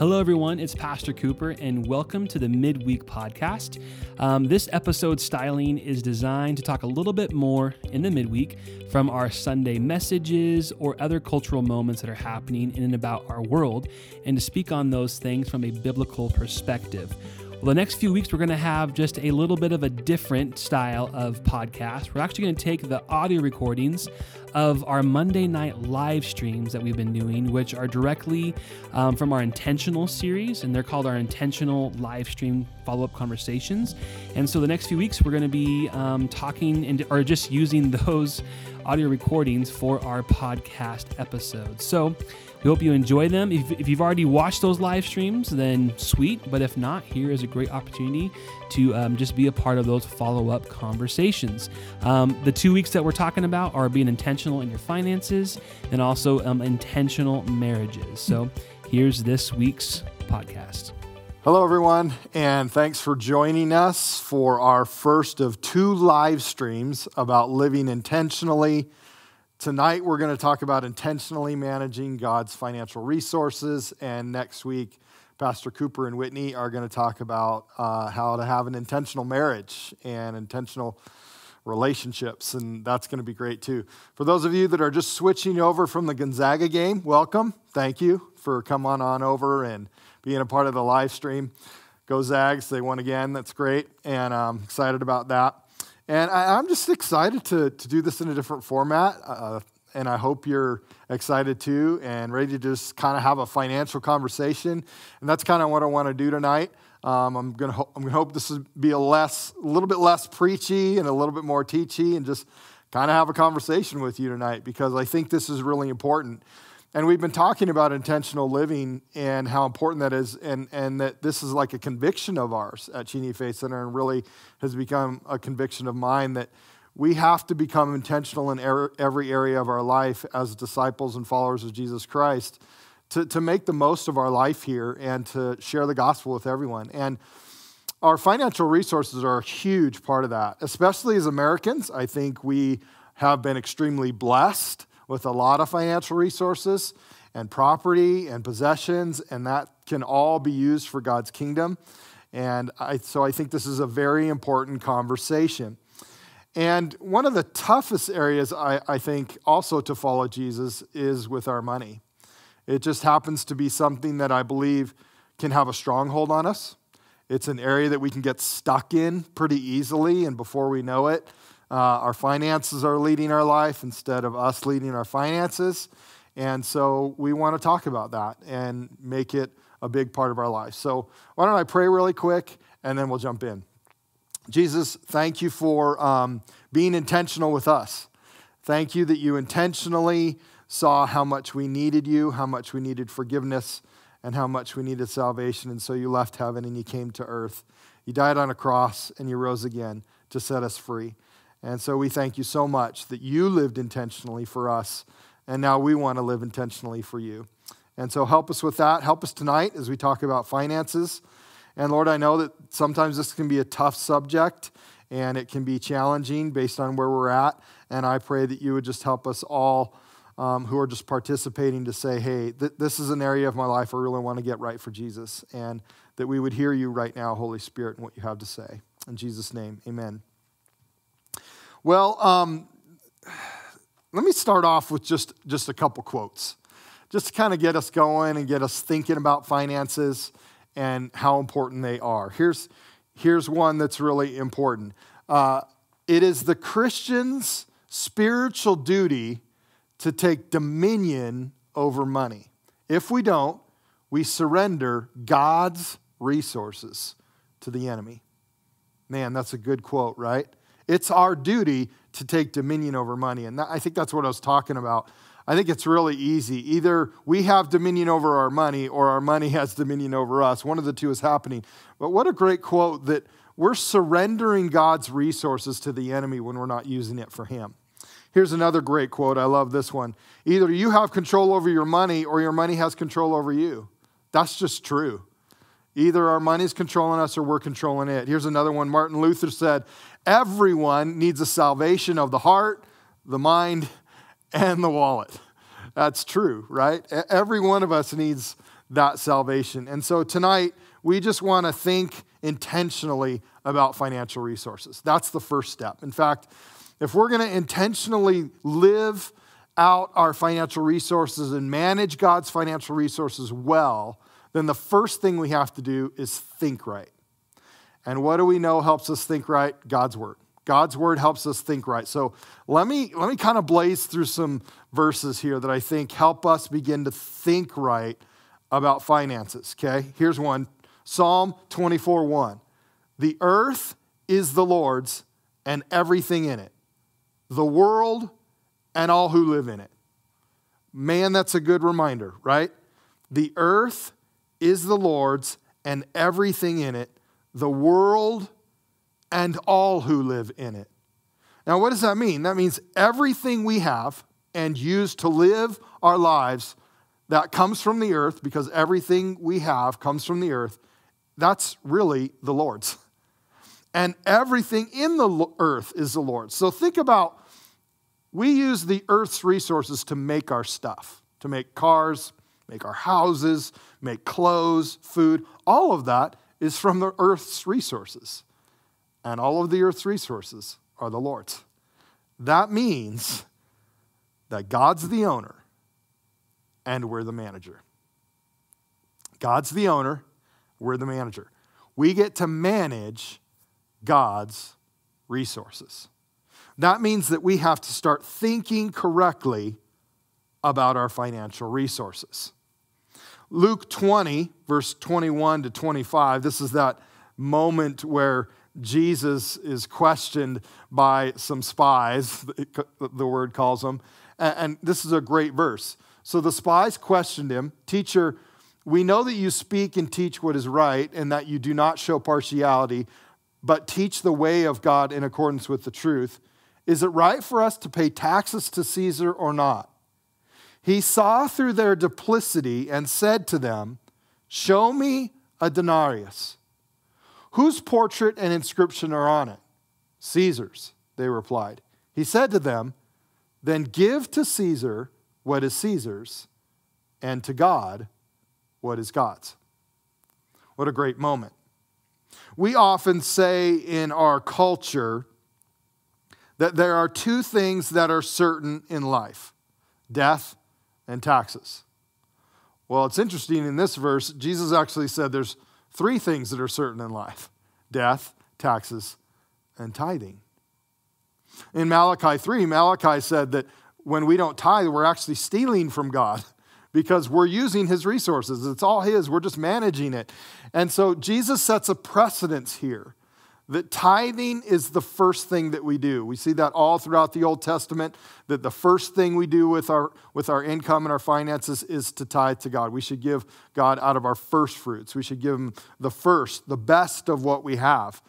Hello, everyone. It's Pastor Cooper, and welcome to the Midweek Podcast. This episode's styling is designed to talk a little bit more in the midweek from our Sunday messages or other cultural moments that are happening in and about our world, and to speak on those things from a biblical perspective. Well, the next few weeks, we're going to have just a little bit of a different style of podcast. We're actually going to take the audio recordings of our Monday night live streams that we've been doing, which are directly from our Intentional series, and they're called our Intentional Live Stream Follow-Up Conversations. And so the next few weeks, we're going to be talking or just using those audio recordings for our podcast episodes. So we hope you enjoy them. If you've already watched those live streams, then sweet. But if not, here is a great opportunity to just be a part of those follow-up conversations. The 2 weeks that we're talking about are being intentional in your finances and also intentional marriages. So here's this week's podcast. Hello, everyone, and thanks for joining us for our first of two live streams about living intentionally. Tonight, we're going to talk about intentionally managing God's financial resources, and next week, Pastor Cooper and Whitney are going to talk about how to have an intentional marriage and intentional relationships, and that's going to be great, too. For those of you that are just switching over from the Gonzaga game, welcome. Thank you for coming on over and being a part of the live stream. Go Zags, they won again. That's great, and I'm excited about that. And I'm just excited to do this in a different format, and I hope you're excited too and ready to just kind of have a financial conversation. And that's kind of what I want to do tonight. I'm gonna hope this will be a little bit less preachy and a little bit more teachy, and just kind of have a conversation with you tonight, because I think this is really important. And we've been talking about intentional living and how important that is, and that this is like a conviction of ours at Cheney Faith Center, and really has become a conviction of mine, that we have to become intentional in every area of our life as disciples and followers of Jesus Christ to make the most of our life here and to share the gospel with everyone. And our financial resources are a huge part of that, especially as Americans. I think we have been extremely blessed with a lot of financial resources and property and possessions, and that can all be used for God's kingdom. And so I think this is a very important conversation. And one of the toughest areas, I think, also to follow Jesus is with our money. It just happens to be something that I believe can have a stronghold on us. It's an area that we can get stuck in pretty easily, and before we know it, our finances are leading our life instead of us leading our finances. And so we want to talk about that and make it a big part of our life. So why don't I pray really quick, and then we'll jump in. Jesus, thank you for being intentional with us. Thank you that you intentionally saw how much we needed you, how much we needed forgiveness, and how much we needed salvation. And so you left heaven and you came to earth. You died on a cross and you rose again to set us free. And so we thank you so much that you lived intentionally for us, and now we want to live intentionally for you. And so help us with that. Help us tonight as we talk about finances. And Lord, I know that sometimes this can be a tough subject, and it can be challenging based on where we're at. And I pray that you would just help us all who are just participating to say, hey, this is an area of my life I really want to get right for Jesus, and that we would hear you right now, Holy Spirit, and what you have to say. In Jesus' name, amen. Well, let me start off with just a couple quotes, just to kind of get us going and get us thinking about finances and how important they are. Here's one that's really important. It is the Christian's spiritual duty to take dominion over money. If we don't, we surrender God's resources to the enemy. Man, that's a good quote, right? It's our duty to take dominion over money. And I think that's what I was talking about. I think it's really easy. Either we have dominion over our money, or our money has dominion over us. One of the two is happening. But what a great quote, that we're surrendering God's resources to the enemy when we're not using it for him. Here's another great quote. I love this one. Either you have control over your money, or your money has control over you. That's just true. Either our money's controlling us or we're controlling it. Here's another one. Martin Luther said, everyone needs a salvation of the heart, the mind, and the wallet. That's true, right? Every one of us needs that salvation. And so tonight, we just want to think intentionally about financial resources. That's the first step. In fact, if we're going to intentionally live out our financial resources and manage God's financial resources well, then the first thing we have to do is think right. And what do we know helps us think right? God's word. God's word helps us think right. So let me kind of blaze through some verses here that I think help us begin to think right about finances, okay? Here's one, Psalm 24:1. The earth is the Lord's and everything in it, the world and all who live in it. Man, that's a good reminder, right? The earth is the Lord's and everything in it, the world and all who live in it. Now, what does that mean? That means everything we have and use to live our lives that comes from the earth, because everything we have comes from the earth, that's really the Lord's. And everything in the earth is the Lord's. So think about, we use the earth's resources to make our stuff, to make cars, make our houses, make clothes, food. All of that is from the earth's resources. And all of the earth's resources are the Lord's. That means that God's the owner and we're the manager. God's the owner, we're the manager. We get to manage God's resources. That means that we have to start thinking correctly about our financial resources. Luke 20, verse 21 to 25, this is that moment where Jesus is questioned by some spies, the word calls them, and this is a great verse. So the spies questioned him, "Teacher, we know that you speak and teach what is right and that you do not show partiality, but teach the way of God in accordance with the truth. Is it right for us to pay taxes to Caesar or not?" He saw through their duplicity and said to them, "Show me a denarius. Whose portrait and inscription are on it?" "Caesar's," they replied. He said to them, "Then give to Caesar what is Caesar's, and to God what is God's." What a great moment. We often say in our culture that there are two things that are certain in life, death and taxes. Well, it's interesting in this verse, Jesus actually said there's three things that are certain in life, death, taxes, and tithing. In Malachi 3, Malachi said that when we don't tithe, we're actually stealing from God because we're using his resources. It's all his. We're just managing it. And so Jesus sets a precedence here that tithing is the first thing that we do. We see that all throughout the Old Testament, that the first thing we do with our income and our finances is to tithe to God. We should give God out of our first fruits. We should give him the first, the best of what we have.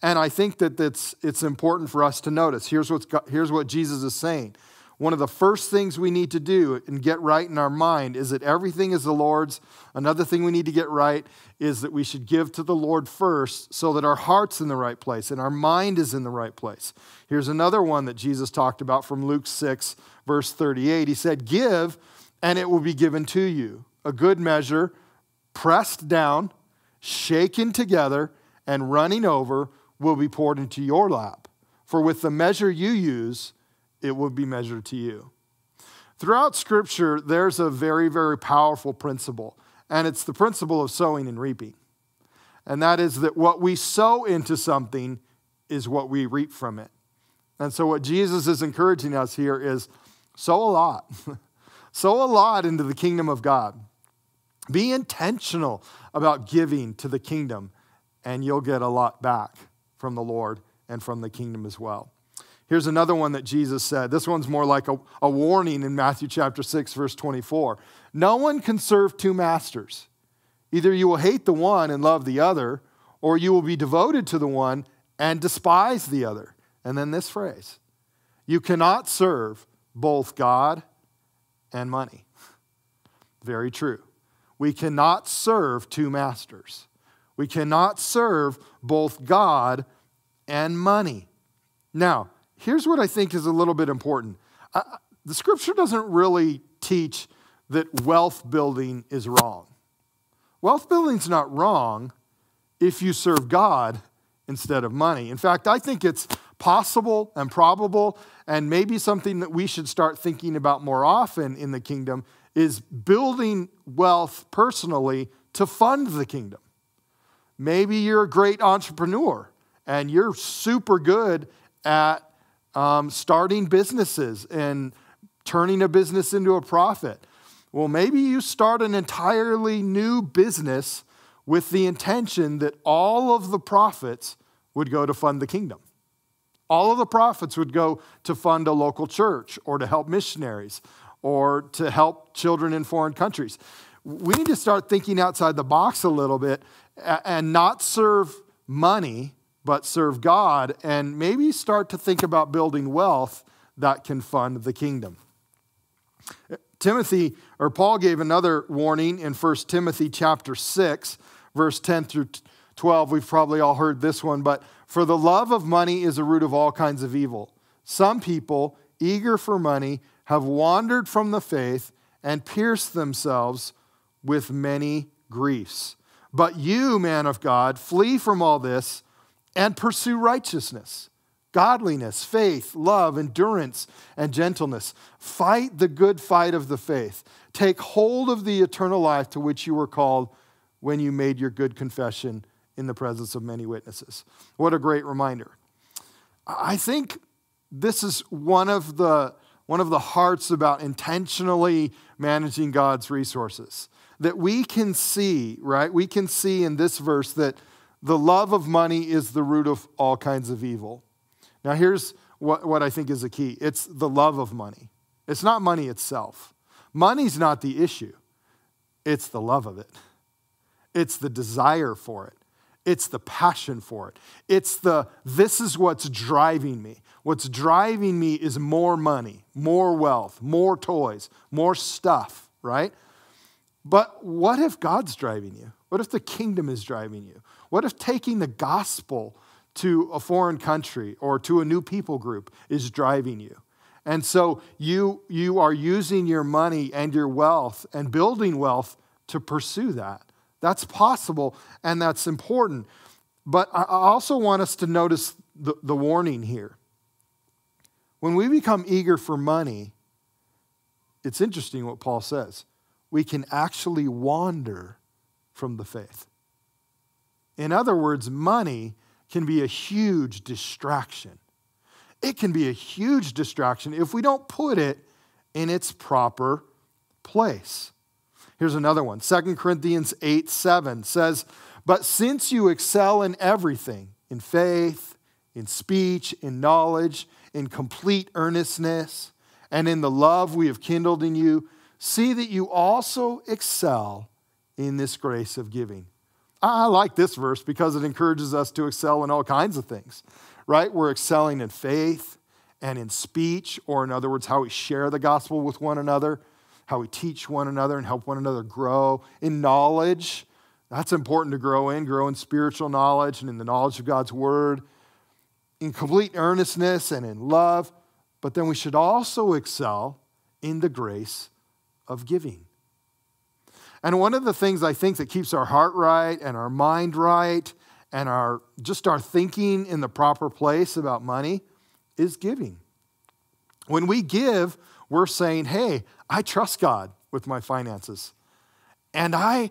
And I think that it's important for us to notice. Here's what Jesus is saying. One of the first things we need to do and get right in our mind is that everything is the Lord's. Another thing we need to get right is that we should give to the Lord first so that our heart's in the right place and our mind is in the right place. Here's another one that Jesus talked about from Luke 6, verse 38. He said, "Give, and it will be given to you. A good measure, pressed down, shaken together, and running over will be poured into your lap. For with the measure you use, it will be measured to you." Throughout Scripture, there's a very, very powerful principle, and it's the principle of sowing and reaping. And that is that what we sow into something is what we reap from it. And so what Jesus is encouraging us here is sow a lot. Sow a lot into the kingdom of God. Be intentional about giving to the kingdom, and you'll get a lot back from the Lord and from the kingdom as well. Here's another one that Jesus said. This one's more like a warning in Matthew chapter 6, verse 24. "No one can serve two masters. Either you will hate the one and love the other, or you will be devoted to the one and despise the other." And then this phrase, "You cannot serve both God and money." Very true. We cannot serve two masters. We cannot serve both God and money. Now, here's what I think is a little bit important. The Scripture doesn't really teach that wealth building is wrong. Wealth building's not wrong if you serve God instead of money. In fact, I think it's possible and probable, and maybe something that we should start thinking about more often in the kingdom, is building wealth personally to fund the kingdom. Maybe you're a great entrepreneur and you're super good at starting businesses and turning a business into a profit. Well, maybe you start an entirely new business with the intention that all of the profits would go to fund the kingdom. All of the profits would go to fund a local church or to help missionaries or to help children in foreign countries. We need to start thinking outside the box a little bit and not serve money, but serve God, and maybe start to think about building wealth that can fund the kingdom. Timothy, or Paul, gave another warning in 1 Timothy chapter 6, verse 10 through 12. We've probably all heard this one, but for the love of money is a root of all kinds of evil. Some people, eager for money, have wandered from the faith and pierced themselves with many griefs. But you, man of God, flee from all this and pursue righteousness, godliness, faith, love, endurance, and gentleness. Fight the good fight of the faith. Take hold of the eternal life to which you were called when you made your good confession in the presence of many witnesses. What a great reminder. I think this is one of the hearts about intentionally managing God's resources. That we can see, right? We can see in this verse that the love of money is the root of all kinds of evil. Now, here's what I think is the key. It's the love of money. It's not money itself. Money's not the issue. It's the love of it. It's the desire for it. It's the passion for it. It's the, this is what's driving me. What's driving me is more money, more wealth, more toys, more stuff, right? But what if God's driving you? What if the kingdom is driving you? What if taking the gospel to a foreign country or to a new people group is driving you? And so you are using your money and your wealth and building wealth to pursue that. That's possible and that's important. But I also want us to notice the warning here. When we become eager for money, it's interesting what Paul says. We can actually wander from the faith. In other words, money can be a huge distraction. It can be a huge distraction if we don't put it in its proper place. Here's another one. 2 Corinthians 8:7 says, but since you excel in everything, in faith, in speech, in knowledge, in complete earnestness, and in the love we have kindled in you, see that you also excel in this grace of giving. I like this verse because it encourages us to excel in all kinds of things, right? We're excelling in faith and in speech, or in other words, how we share the gospel with one another, how we teach one another and help one another grow in knowledge. That's important to grow in spiritual knowledge and in the knowledge of God's word, in complete earnestness and in love. But then we should also excel in the grace of giving. And one of the things I think that keeps our heart right and our mind right and our thinking in the proper place about money is giving. When we give, we're saying, hey, I trust God with my finances. And I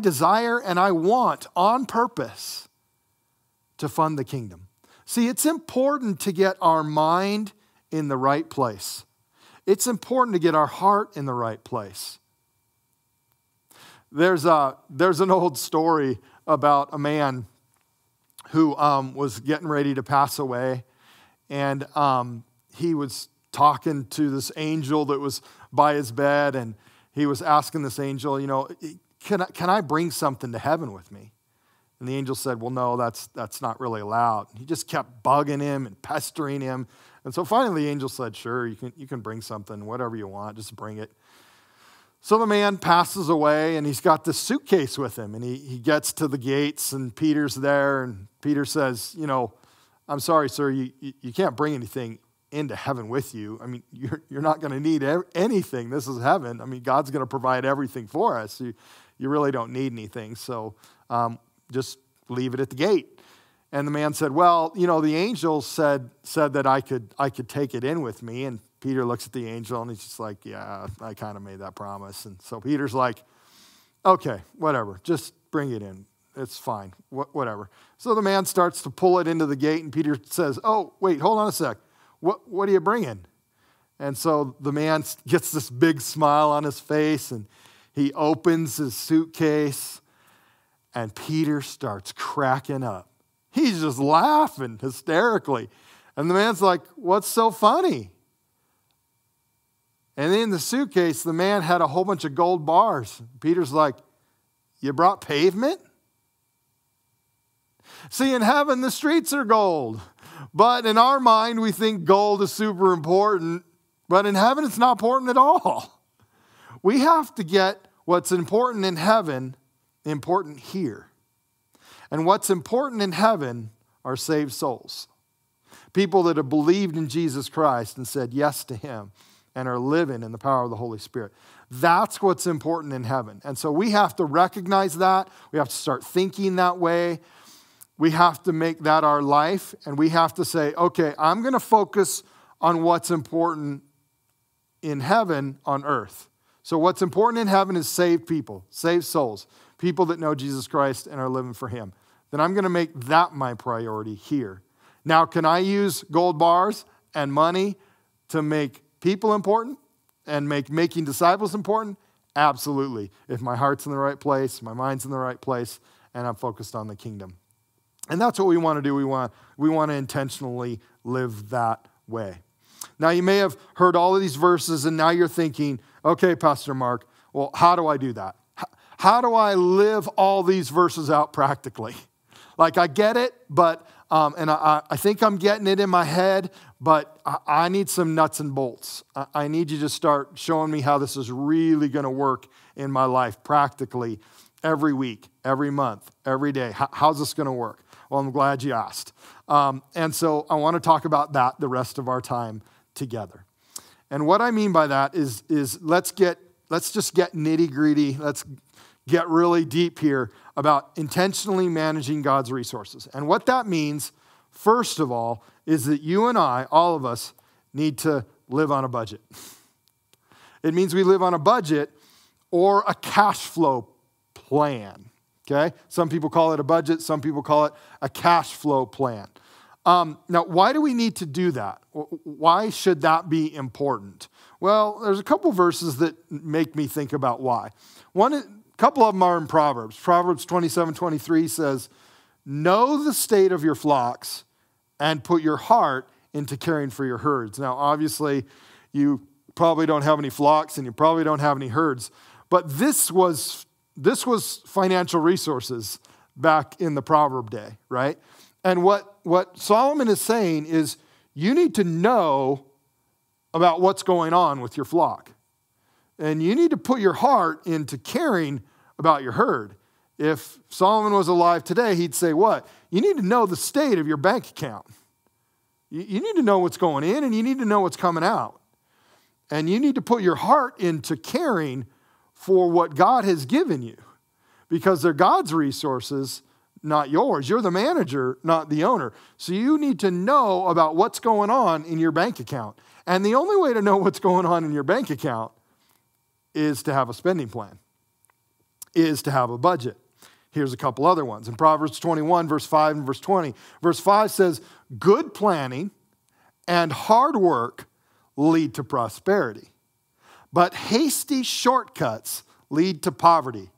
desire and I want on purpose to fund the kingdom. See, it's important to get our mind in the right place. It's important to get our heart in the right place. There's an old story about a man who was getting ready to pass away, and he was talking to this angel that was by his bed, and he was asking this angel, you know, can I bring something to heaven with me? And the angel said, well, no, that's not really allowed. He just kept bugging him and pestering him, and so finally the angel said, sure, you can bring something, whatever you want, just bring it. So the man passes away, and he's got this suitcase with him, and he gets to the gates, and Peter's there, and Peter says, you know, I'm sorry, sir, you can't bring anything into heaven with you, I mean, you're not going to need anything. This is heaven. I mean, God's going to provide everything for us. You really don't need anything. So just leave it at the gate. And the man said, well, you know, the angel said that I could take it in with me. And Peter looks at the angel and he's just like, yeah, I kind of made that promise. And so Peter's like, okay, whatever. Just bring it in. It's fine. Whatever. So the man starts to pull it into the gate and Peter says, oh, wait, hold on a sec. What are you bringing? And so the man gets this big smile on his face and he opens his suitcase and Peter starts cracking up. He's just laughing hysterically. And the man's like, what's so funny? And in the suitcase, the man had a whole bunch of gold bars. Peter's like, you brought pavement? See, in heaven, the streets are gold. But in our mind, we think gold is super important. But in heaven, it's not important at all. We have to get what's important in heaven important here. And what's important in heaven are saved souls. People that have believed in Jesus Christ and said yes to him and are living in the power of the Holy Spirit. That's what's important in heaven. And so we have to recognize that. We have to start thinking that way. We have to make that our life. And we have to say, okay, I'm going to focus on what's important in heaven on earth. So what's important in heaven is saved people, saved souls, people that know Jesus Christ and are living for him. Then I'm going to make that my priority here. Now, can I use gold bars and money to make people important and make making disciples important? Absolutely. If my heart's in the right place, my mind's in the right place, and I'm focused on the kingdom. And that's what we want to do. We want to intentionally live that way. Now, you may have heard all of these verses, and now you're thinking, okay, Pastor Mark, well, how do I do that? How do I live all these verses out practically? Like, I get it, but, and I think I'm getting it in my head, but I need some nuts and bolts. I need you to start showing me how this is really going to work in my life practically every week, every month, every day. How's this going to work? Well, I'm glad you asked. And so I want to talk about that the rest of our time together. And what I mean by that is let's just get nitty-gritty. Let's get really deep here about intentionally managing God's resources. And what that means, first of all, is that you and I, all of us, need to live on a budget. It means we live on a budget or a cash flow plan, okay? Some people call it a budget. Some people call it a cash flow plan. Now, why do we need to do that? Why should that be important? Well, there's a couple verses that make me think about why. A couple of them are in Proverbs. Proverbs 27:23 says, know the state of your flocks and put your heart into caring for your herds. Now, obviously, you probably don't have any flocks and you probably don't have any herds, but this was financial resources back in the proverb day, right? And what Solomon is saying is you need to know about what's going on with your flock. And you need to put your heart into caring about your herd. If Solomon was alive today, he'd say what? You need to know the state of your bank account. You need to know what's going in and you need to know what's coming out. And you need to put your heart into caring for what God has given you because they're God's resources, not yours. You're the manager, not the owner. So you need to know about what's going on in your bank account. And the only way to know what's going on in your bank account is to have a spending plan, is to have a budget. Here's a couple other ones. In Proverbs 21, verse 5 and verse 20, verse 5 says, good planning and hard work lead to prosperity, but hasty shortcuts lead to poverty.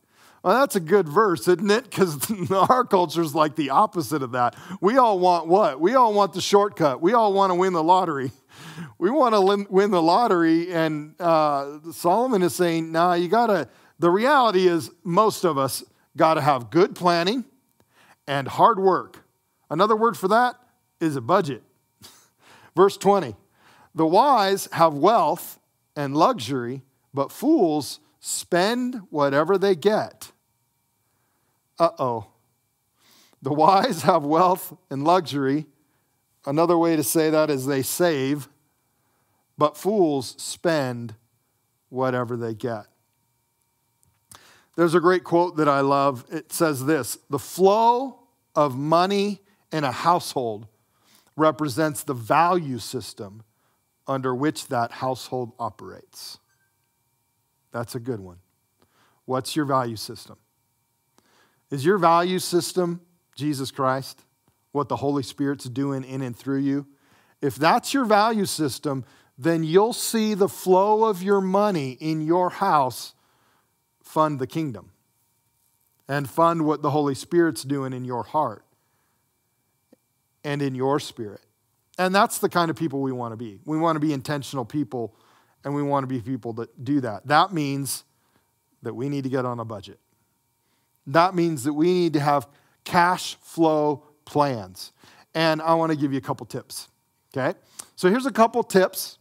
Well, that's a good verse, isn't it? Because our culture's like the opposite of that. We all want what? We all want the shortcut. We all want to win the lottery. We want to win the lottery, and Solomon is saying, nah, the reality is most of us got to have good planning and hard work. Another word for that is a budget. Verse 20, the wise have wealth and luxury, but fools spend whatever they get. Uh-oh. The wise have wealth and luxury. Another way to say that is they save but fools spend whatever they get. There's a great quote that I love. It says this: the flow of money in a household represents the value system under which that household operates. That's a good one. What's your value system? Is your value system Jesus Christ, what the Holy Spirit's doing in and through you? If that's your value system, then you'll see the flow of your money in your house fund the kingdom and fund what the Holy Spirit's doing in your heart and in your spirit. And that's the kind of people we want to be. We want to be intentional people, and we want to be people that do that. That means that we need to get on a budget. That means that we need to have cash flow plans. And I want to give you a couple tips, okay? So here's a couple tips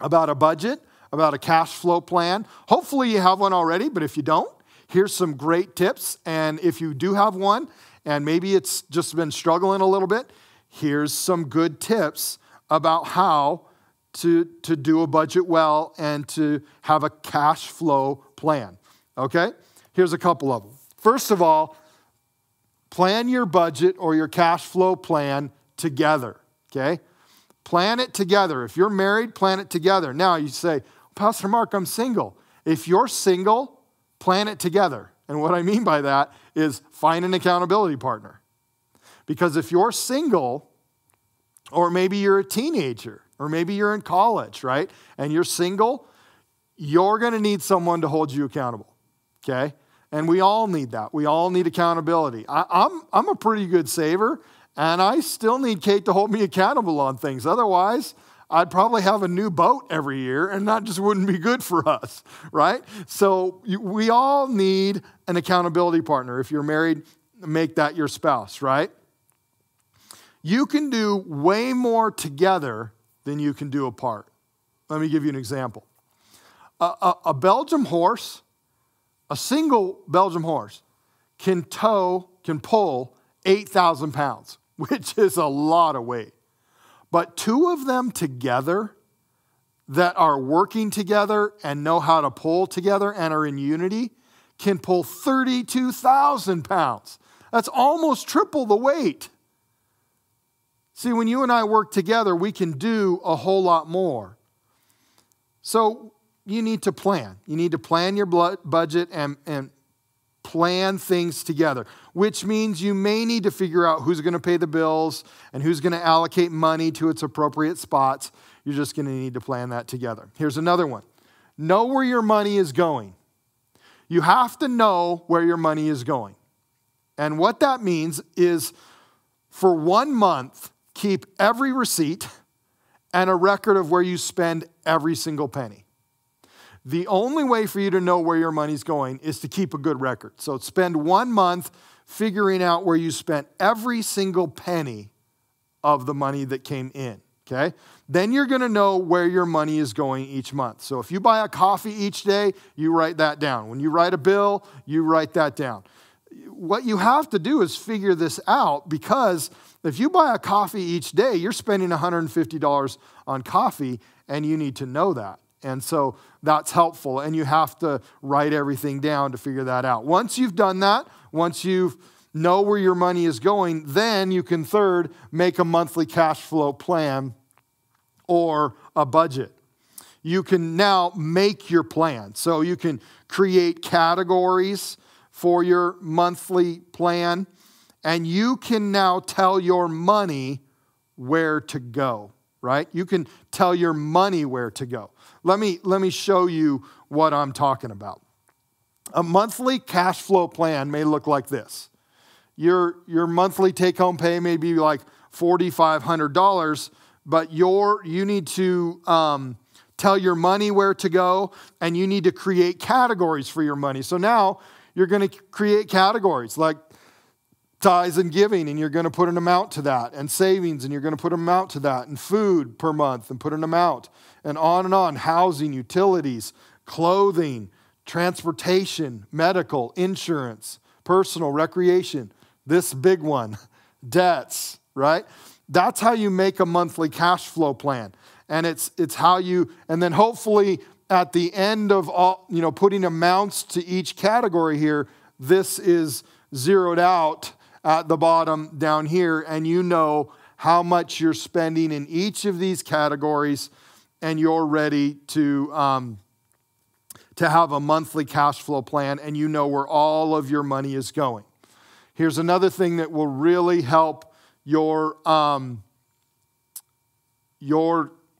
about a budget, about a cash flow plan. Hopefully you have one already, but if you don't, here's some great tips. And if you do have one, and maybe it's just been struggling a little bit, here's some good tips about how to do a budget well and to have a cash flow plan, okay? Here's a couple of them. First of all, plan your budget or your cash flow plan together, okay? Plan it together. If you're married, plan it together. Now you say, Pastor Mark, I'm single. If you're single, plan it together. And what I mean by that is find an accountability partner. Because if you're single, or maybe you're a teenager, or maybe you're in college, right? And you're single, you're gonna need someone to hold you accountable, okay? And we all need that. We all need accountability. I'm a pretty good saver, and I still need Kate to hold me accountable on things. Otherwise, I'd probably have a new boat every year, and that just wouldn't be good for us, right? So we all need an accountability partner. If you're married, make that your spouse, right? You can do way more together than you can do apart. Let me give you an example. A Belgian horse, a single Belgian horse can pull 8,000 pounds, which is a lot of weight. But two of them together that are working together and know how to pull together and are in unity can pull 32,000 pounds. That's almost triple the weight. See, when you and I work together, we can do a whole lot more. So you need to plan. You need to plan your budget and plan things together, which means you may need to figure out who's going to pay the bills and who's going to allocate money to its appropriate spots. You're just going to need to plan that together. Here's another one. Know where your money is going. You have to know where your money is going. And what that means is for 1 month, keep every receipt and a record of where you spend every single penny. The only way for you to know where your money's going is to keep a good record. So spend 1 month figuring out where you spent every single penny of the money that came in, okay? Then you're gonna know where your money is going each month. So if you buy a coffee each day, you write that down. When you write a bill, you write that down. What you have to do is figure this out, because if you buy a coffee each day, you're spending $150 on coffee, and you need to know that. And so that's helpful, and you have to write everything down to figure that out. Once you've done that, once you know where your money is going, then you can, third, make a monthly cash flow plan or a budget. You can now make your plan. So you can create categories for your monthly plan, and you can now tell your money where to go, right? You can tell your money where to go. Let me show you what I'm talking about. A monthly cash flow plan may look like this. Your monthly take-home pay may be like $4,500, but you need to tell your money where to go, and you need to create categories for your money. So now you're going to create categories like tithes and giving, and you're going to put an amount to that, and savings, and you're going to put an amount to that, and food per month, and put an amount, and on, housing, utilities, clothing, transportation, medical, insurance, personal, recreation, this big one, debts, right? That's how you make a monthly cash flow plan. and it's how you, and then hopefully at the end of all, you know, putting amounts to each category here, this is zeroed out at the bottom down here, and you know how much you're spending in each of these categories, and you're ready to have a monthly cash flow plan, and you know where all of your money is going. Here's another thing that will really help your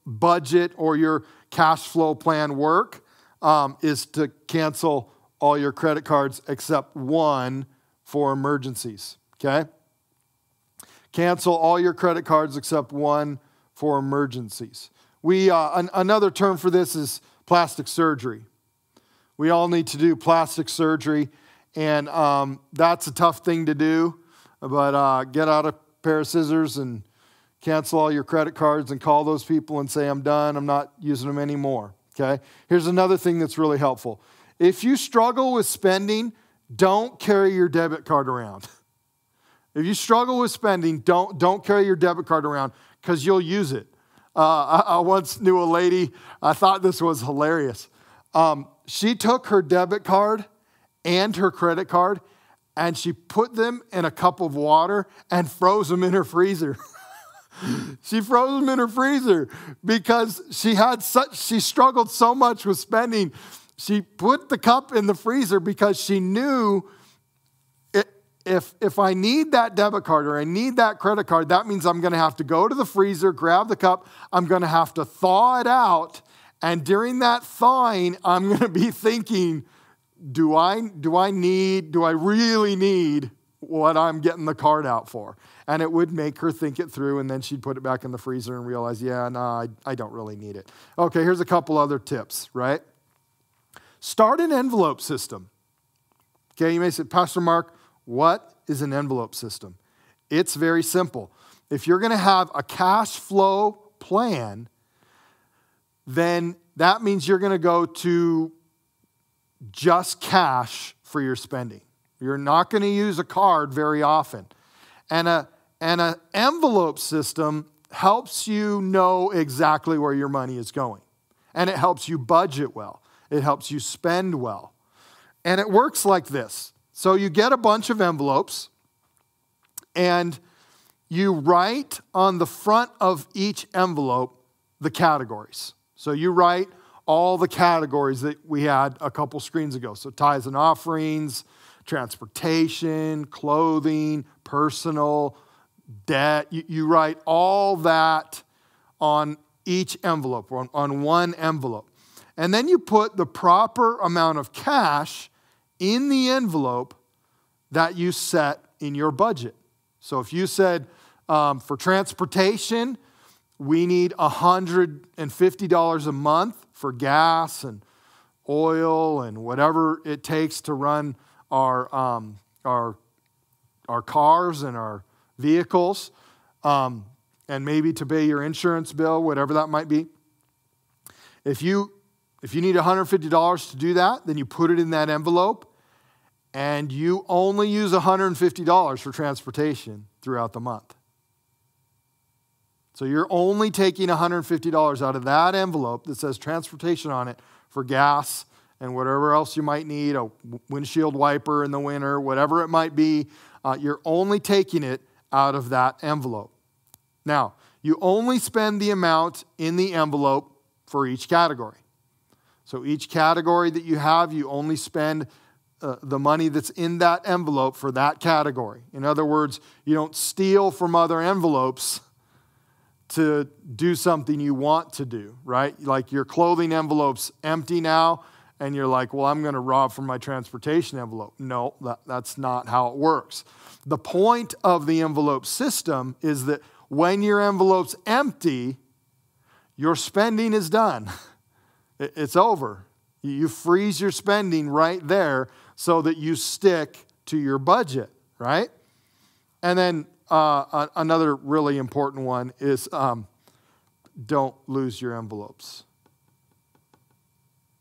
budget or your cash flow plan work is to cancel all your credit cards except one for emergencies, okay? Cancel all your credit cards except one for emergencies. We another term for this is plastic surgery. We all need to do plastic surgery, and that's a tough thing to do, but get out a pair of scissors and cancel all your credit cards and call those people and say, I'm done, I'm not using them anymore, okay? Here's another thing that's really helpful. If you struggle with spending, don't carry your debit card around. If you struggle with spending, don't carry your debit card around because you'll use it. I once knew a lady, I thought this was hilarious. She took her debit card and her credit card and she put them in a cup of water and froze them in her freezer. She froze them in her freezer because she struggled so much with spending. She put the cup in the freezer because she knew if I need that debit card or I need that credit card, that means I'm going to have to go to the freezer, grab the cup, I'm going to have to thaw it out, and during that thawing, I'm going to be thinking, do I really need what I'm getting the card out for? And it would make her think it through, and then she'd put it back in the freezer and realize, I don't really need it. Okay, here's a couple other tips, right? Start an envelope system. Okay, you may say, Pastor Mark, what is an envelope system? It's very simple. If you're going to have a cash flow plan, then that means you're going to go to just cash for your spending. You're not going to use a card very often. And an envelope system helps you know exactly where your money is going. And it helps you budget well. It helps you spend well. And it works like this. So you get a bunch of envelopes and you write on the front of each envelope the categories. So you write all the categories that we had a couple screens ago. So tithes and offerings, transportation, clothing, personal, debt. You write all that on each envelope, on one envelope. And then you put the proper amount of cash in the envelope that you set in your budget. So if you said, for transportation, we need $150 a month for gas and oil and whatever it takes to run our cars and our vehicles, and maybe to pay your insurance bill, whatever that might be. If you need $150 to do that, then you put it in that envelope, and you only use $150 for transportation throughout the month. So you're only taking $150 out of that envelope that says transportation on it for gas and whatever else you might need, a windshield wiper in the winter, whatever it might be, you're only taking it out of that envelope. Now, you only spend the amount in the envelope for each category. So each category that you have, you only spend the money that's in that envelope for that category. In other words, you don't steal from other envelopes to do something you want to do, right? Like your clothing envelope's empty now, and you're like, well, I'm going to rob from my transportation envelope. No, that's not how it works. The point of the envelope system is that when your envelope's empty, your spending is done. It's over. You freeze your spending right there so that you stick to your budget, right? And then another really important one is don't lose your envelopes.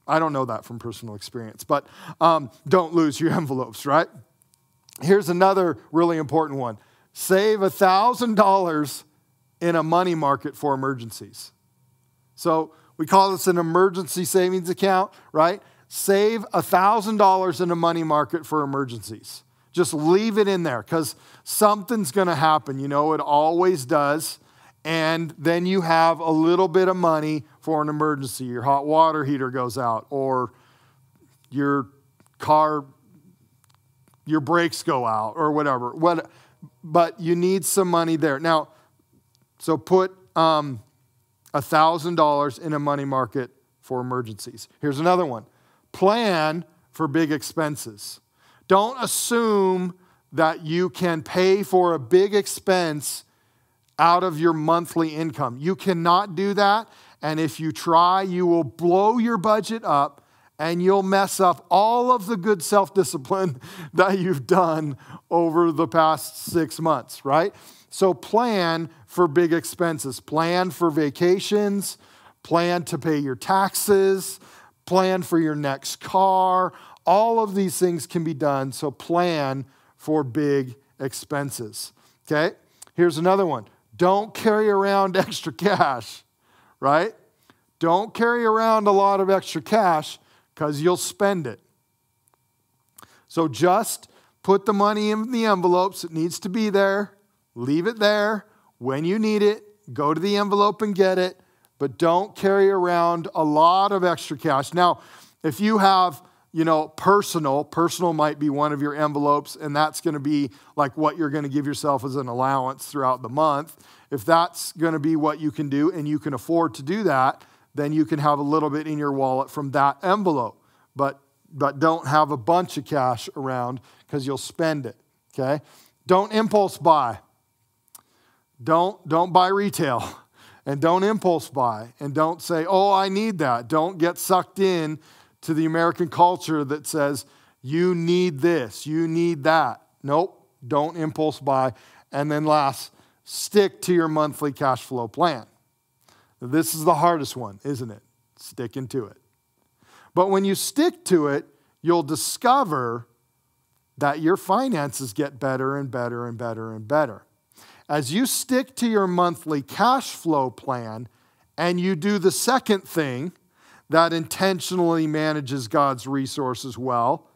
I don't know that from personal experience, but don't lose your envelopes, right? Here's another really important one. Save $1,000 in a money market for emergencies. So we call this an emergency savings account, right? Save $1,000 in a money market for emergencies. Just leave it in there because something's going to happen. You know, it always does. And then you have a little bit of money for an emergency. Your hot water heater goes out or your car, your brakes go out or whatever. But you need some money there. Now, so put $1,000 in a money market for emergencies. Here's another one. Plan for big expenses. Don't assume that you can pay for a big expense out of your monthly income. You cannot do that. And if you try, you will blow your budget up and you'll mess up all of the good self-discipline that you've done over the past 6 months, right? So plan for big expenses. Plan for vacations. Plan to pay your taxes. Plan for your next car. All of these things can be done. So plan for big expenses, okay? Here's another one. Don't carry around extra cash, right? Don't carry around a lot of extra cash because you'll spend it. So just put the money in the envelopes. It needs to be there. Leave it there. When you need it, go to the envelope and get it, but don't carry around a lot of extra cash. Now, if you have, you know, personal might be one of your envelopes, and that's going to be like what you're going to give yourself as an allowance throughout the month. If that's going to be what you can do and you can afford to do that, then you can have a little bit in your wallet from that envelope, but don't have a bunch of cash around because you'll spend it, okay? Don't impulse buy. Don't buy retail and don't impulse buy and don't say, oh, I need that. Don't get sucked in to the American culture that says, you need this, you need that. Nope, don't impulse buy. And then last, stick to your monthly cash flow plan. This is the hardest one, isn't it? Sticking to it. But when you stick to it, you'll discover that your finances get better and better and better and better. As you stick to your monthly cash flow plan and you do the second thing that intentionally manages God's resources well,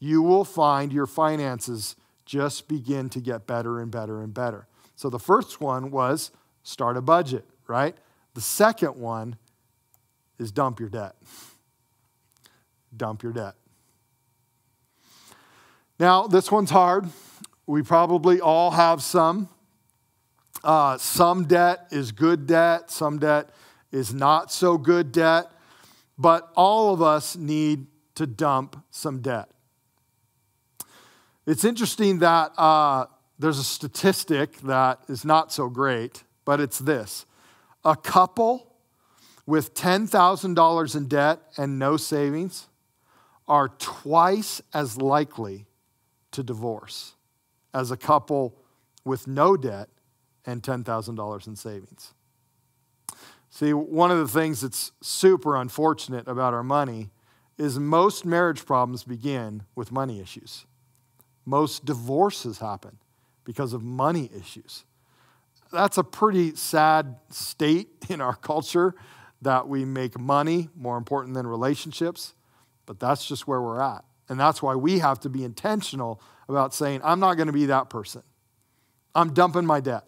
you will find your finances just begin to get better and better and better. So the first one was start a budget, right? The second one is dump your debt. Dump your debt. Now, this one's hard. We probably all have some. Some debt is good debt. Some debt is not so good debt. But all of us need to dump some debt. It's interesting that there's a statistic that is not so great, but it's this. A couple with $10,000 in debt and no savings are twice as likely to divorce as a couple with no debt and $10,000 in savings. See, one of the things that's super unfortunate about our money is most marriage problems begin with money issues. Most divorces happen because of money issues. That's a pretty sad state in our culture that we make money more important than relationships, but that's just where we're at. And that's why we have to be intentional about saying, I'm not going to be that person. I'm dumping my debt.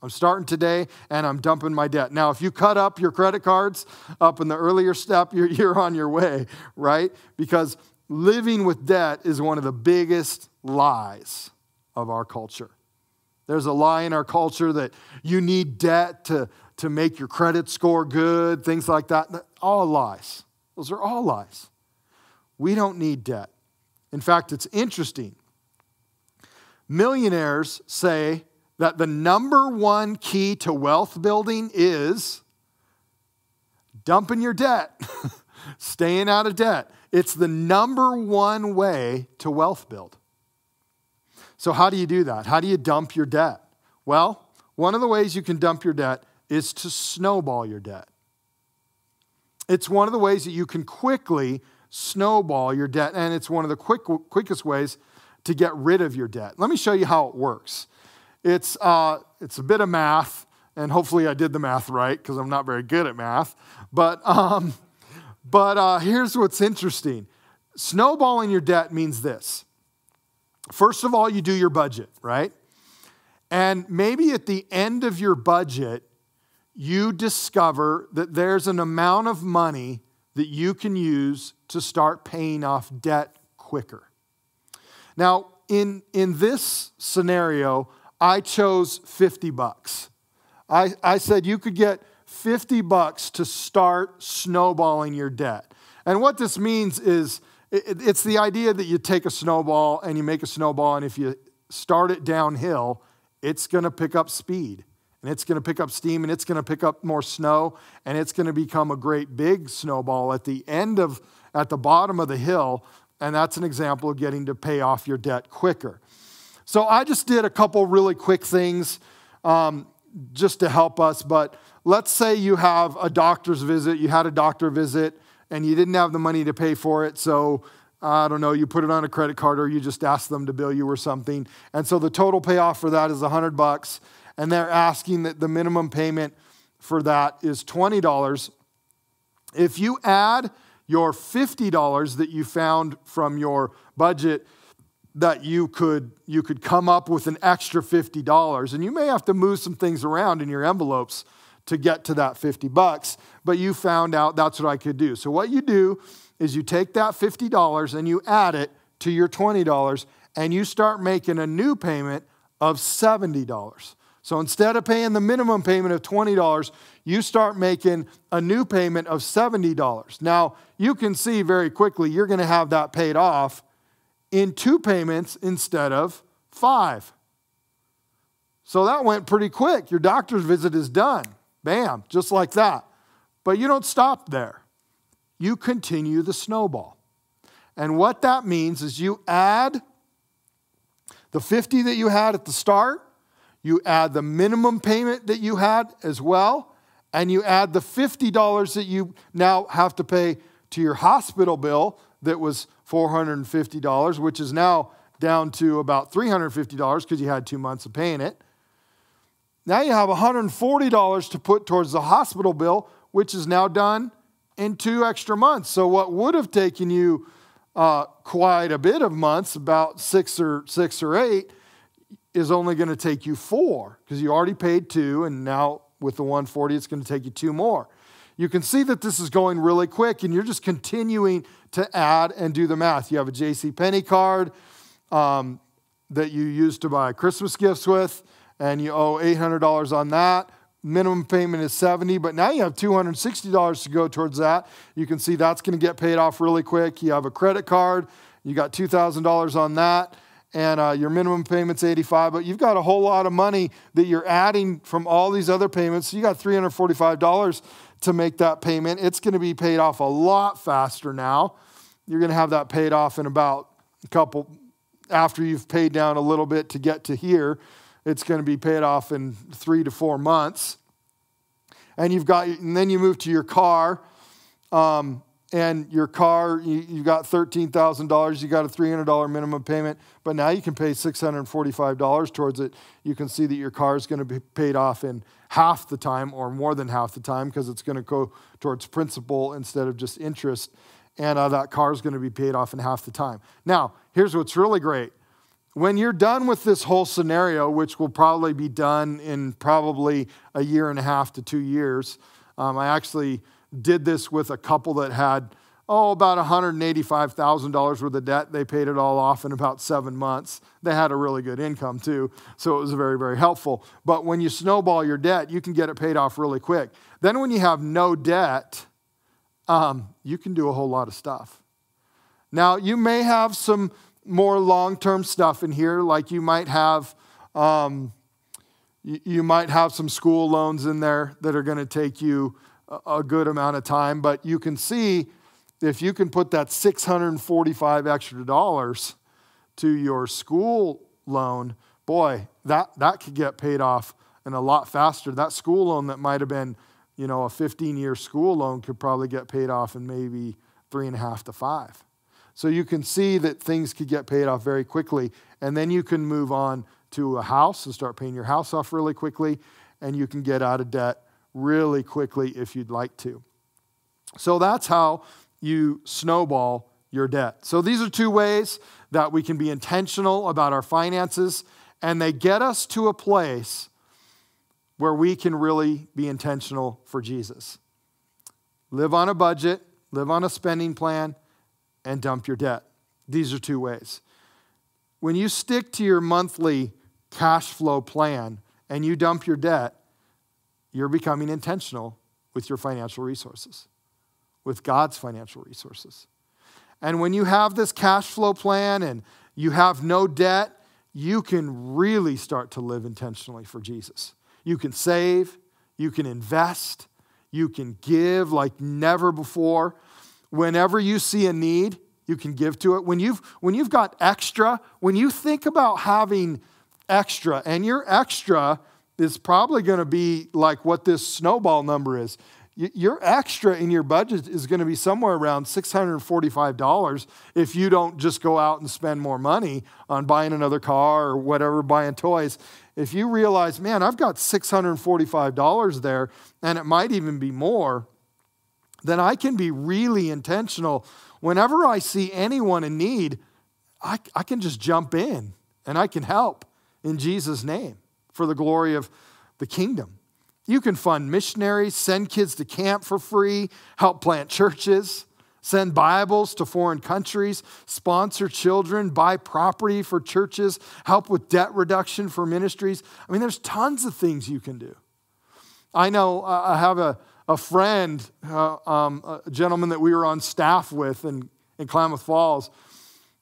I'm starting today, and I'm dumping my debt. Now, if you cut up your credit cards up in the earlier step, you're on your way, right? Because living with debt is one of the biggest lies of our culture. There's a lie in our culture that you need debt to make your credit score good, things like that. All lies. Those are all lies. We don't need debt. In fact, it's interesting. Millionaires say that the number one key to wealth building is dumping your debt, staying out of debt. It's the number one way to wealth build. So how do you do that? How do you dump your debt? Well, one of the ways you can dump your debt is to snowball your debt. It's one of the ways that you can quickly snowball your debt, and it's one of the quickest ways to get rid of your debt. Let me show you how it works. It's a bit of math. And hopefully I did the math right because I'm not very good at math. But here's what's interesting. Snowballing your debt means this. First of all, you do your budget, right? And maybe at the end of your budget, you discover that there's an amount of money that you can use to start paying off debt quicker. Now, in this scenario, I chose $50. I said you could get $50 to start snowballing your debt. And what this means is it's the idea that you take a snowball and you make a snowball, and if you start it downhill, it's going to pick up speed, and it's going to pick up steam, and it's going to pick up more snow, and it's going to become a great big snowball at the bottom of the hill, and that's an example of getting to pay off your debt quicker. So I just did a couple really quick things just to help us, but let's say you have a doctor's visit, you had a doctor visit, and you didn't have the money to pay for it, so I don't know, you put it on a credit card or you just ask them to bill you or something. And so the total payoff for that is $100, and they're asking that the minimum payment for that is $20. If you add your $50 that you found from your budget, that you could come up with an extra $50, and you may have to move some things around in your envelopes to get to that $50, but you found out that's what I could do. So what you do is you take that $50 and you add it to your $20, and you start making a new payment of $70. So instead of paying the minimum payment of $20, you start making a new payment of $70. Now, you can see very quickly you're going to have that paid off in 2 payments instead of 5. So that went pretty quick. Your doctor's visit is done. Bam, just like that. But you don't stop there. You continue the snowball. And what that means is you add the 50 that you had at the start, you add the minimum payment that you had as well, and you add the $50 that you now have to pay to your hospital bill that was $450, which is now down to about $350 because you had 2 months of paying it. Now you have $140 to put towards the hospital bill, which is now done in 2 extra months. So what would have taken you quite a bit of months, about 6 or 8, is only going to take you 4 because you already paid 2, and now with the 140, it's going to take you 2 more. You can see that this is going really quick, and you're just continuing to add and do the math. You have a JCPenney card that you used to buy Christmas gifts with, and you owe $800 on that. Minimum payment is $70, but now you have $260 to go towards that. You can see that's going to get paid off really quick. You have a credit card. You got $2,000 on that, and your minimum payment's $85, but you've got a whole lot of money that you're adding from all these other payments. So you got $345 to make that payment. It's going to be paid off a lot faster now. You're going to have that paid off in about a couple, after you've paid down a little bit to get to here. It's going to be paid off in 3 to 4 months. And then you move to your car, and your car, you got $13,000, you got a $300 minimum payment, but now you can pay $645 towards it. You can see that your car is going to be paid off in half the time or more than half the time because it's going to go towards principal instead of just interest, and that car is going to be paid off in half the time. Now, here's what's really great. When you're done with this whole scenario, which will probably be done in probably a 1.5 to 2 years, I actually did this with a couple that had, about $185,000 worth of debt. They paid it all off in about 7 months. They had a really good income too, so it was very, very helpful. But when you snowball your debt, you can get it paid off really quick. Then when you have no debt, you can do a whole lot of stuff. Now, you may have some more long-term stuff in here, like you might have some school loans in there that are going to take you a good amount of time, but you can see if you can put that $645 extra dollars to your school loan, boy, that could get paid off and a lot faster. That school loan that might have been, a 15-year school loan could probably get paid off in maybe 3.5 to 5. So you can see that things could get paid off very quickly, and then you can move on to a house and start paying your house off really quickly, and you can get out of debt really quickly if you'd like to. So that's how you snowball your debt. So these are two ways that we can be intentional about our finances, and they get us to a place where we can really be intentional for Jesus. Live on a budget, live on a spending plan, and dump your debt. These are two ways. When you stick to your monthly cash flow plan and you dump your debt, you're becoming intentional with your financial resources, with God's financial resources. And when you have this cash flow plan and you have no debt, you can really start to live intentionally for Jesus. You can save, you can invest, you can give like never before. Whenever you see a need, you can give to it. When you've got extra, when you think about having extra, and your extra is probably going to be like what this snowball number is. Your extra in your budget is going to be somewhere around $645 if you don't just go out and spend more money on buying another car or whatever, buying toys. If you realize, man, I've got $645 there, and it might even be more, then I can be really intentional. Whenever I see anyone in need, I can just jump in and I can help in Jesus' name for the glory of the kingdom. You can fund missionaries, send kids to camp for free, help plant churches, send Bibles to foreign countries, sponsor children, buy property for churches, help with debt reduction for ministries. I mean, there's tons of things you can do. I know I have a friend, a gentleman that we were on staff with in Klamath Falls.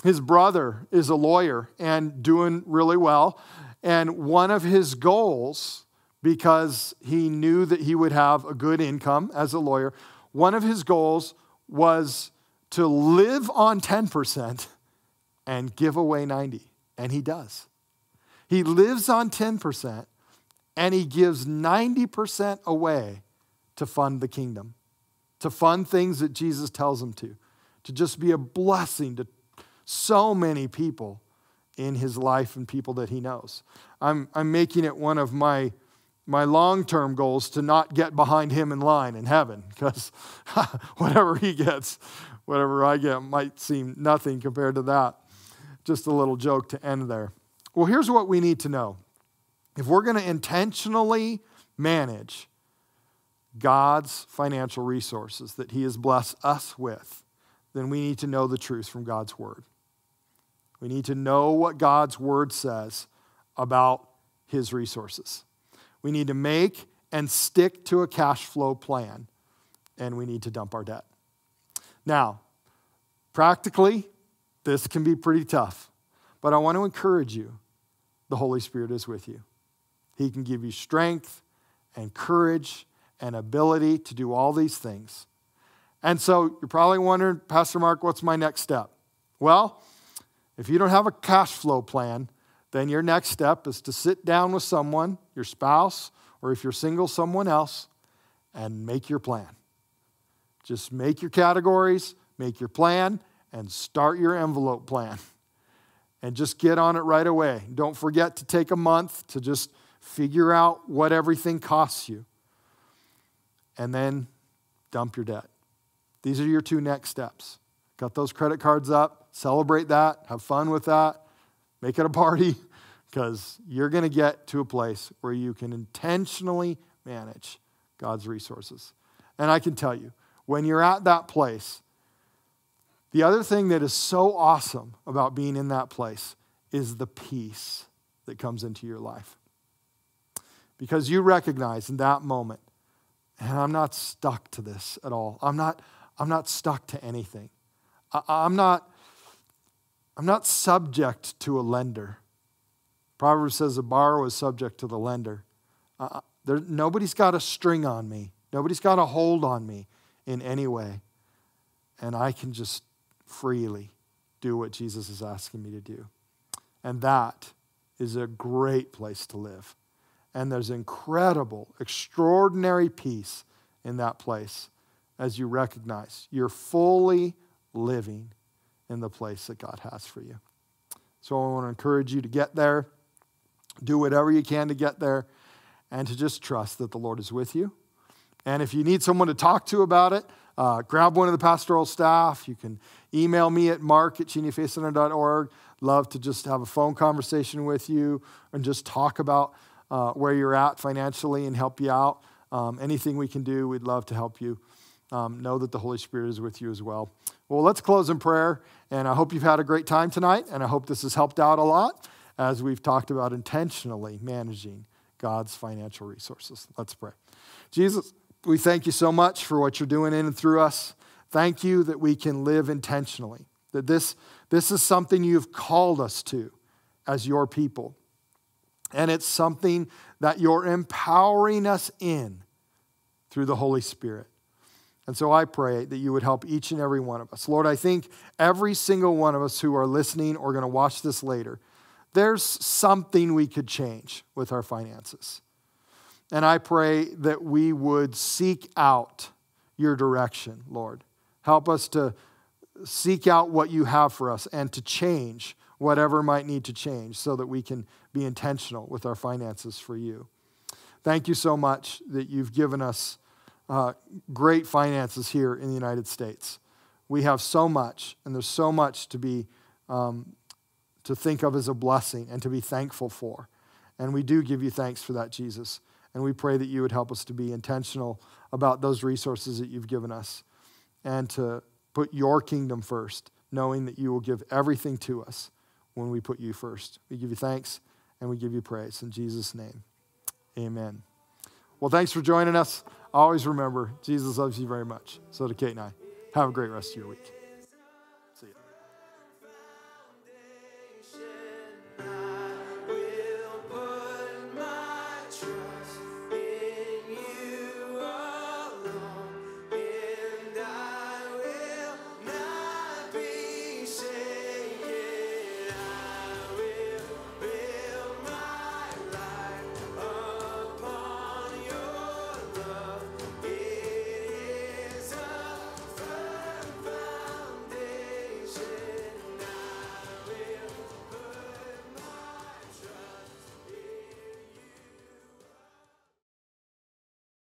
His brother is a lawyer and doing really well. And one of his goals, because he knew that he would have a good income as a lawyer, one of his goals was to live on 10% and give away 90%, and he does. He lives on 10% and he gives 90% away to fund the kingdom, to fund things that Jesus tells him to just be a blessing to so many people in his life and people that he knows. I'm making it one of my long-term goals to not get behind him in line in heaven, because whatever he gets, whatever I get might seem nothing compared to that. Just a little joke to end there. Well, here's what we need to know. If we're going to intentionally manage God's financial resources that he has blessed us with, then we need to know the truth from God's word. We need to know what God's word says about his resources. We need to make and stick to a cash flow plan, and we need to dump our debt. Now, practically, this can be pretty tough, but I want to encourage you. The Holy Spirit is with you. He can give you strength and courage and ability to do all these things. And so you're probably wondering, Pastor Mark, what's my next step? Well, if you don't have a cash flow plan, then your next step is to sit down with someone, your spouse, or if you're single, someone else, and make your plan. Just make your categories, make your plan, and start your envelope plan. And just get on it right away. Don't forget to take a month to just figure out what everything costs you. And then dump your debt. These are your two next steps. Got those credit cards up. Celebrate that. Have fun with that. Make it a party, because you're going to get to a place where you can intentionally manage God's resources. And I can tell you, when you're at that place, the other thing that is so awesome about being in that place is the peace that comes into your life. Because you recognize in that moment, and I'm not stuck to this at all. I'm not stuck to anything. I'm not subject to a lender. Proverbs says a borrower is subject to the lender. Nobody's got a string on me. Nobody's got a hold on me in any way. And I can just freely do what Jesus is asking me to do. And that is a great place to live. And there's incredible, extraordinary peace in that place as you recognize you're fully living in the place that God has for you. So I want to encourage you to get there. Do whatever you can to get there. and to just trust that the Lord is with you. And if you need someone to talk to about it, grab one of the pastoral staff. You can email me at mark@cheneyfaithcenter.org. Love to just have a phone conversation with you and just talk about where you're at financially and help you out. Anything we can do, we'd love to help you. Know that the Holy Spirit is with you as well. Well, let's close in prayer, and I hope you've had a great time tonight, and I hope this has helped out a lot as we've talked about intentionally managing God's financial resources. Let's pray. Jesus, we thank you so much for what you're doing in and through us. Thank you that we can live intentionally, that this is something you've called us to as your people, and it's something that you're empowering us in through the Holy Spirit. And so I pray that you would help each and every one of us. Lord, I think every single one of us who are listening or going to watch this later, there's something we could change with our finances. And I pray that we would seek out your direction, Lord. Help us to seek out what you have for us and to change whatever might need to change so that we can be intentional with our finances for you. Thank you so much that you've given us great finances here in the United States. We have so much, and there's so much to be to think of as a blessing and to be thankful for. And we do give you thanks for that, Jesus. And we pray that you would help us to be intentional about those resources that you've given us and to put your kingdom first, knowing that you will give everything to us when we put you first. We give you thanks and we give you praise. In Jesus' name, amen. Well, thanks for joining us. Always remember, Jesus loves you very much. So do Kate and I. Have a great rest of your week.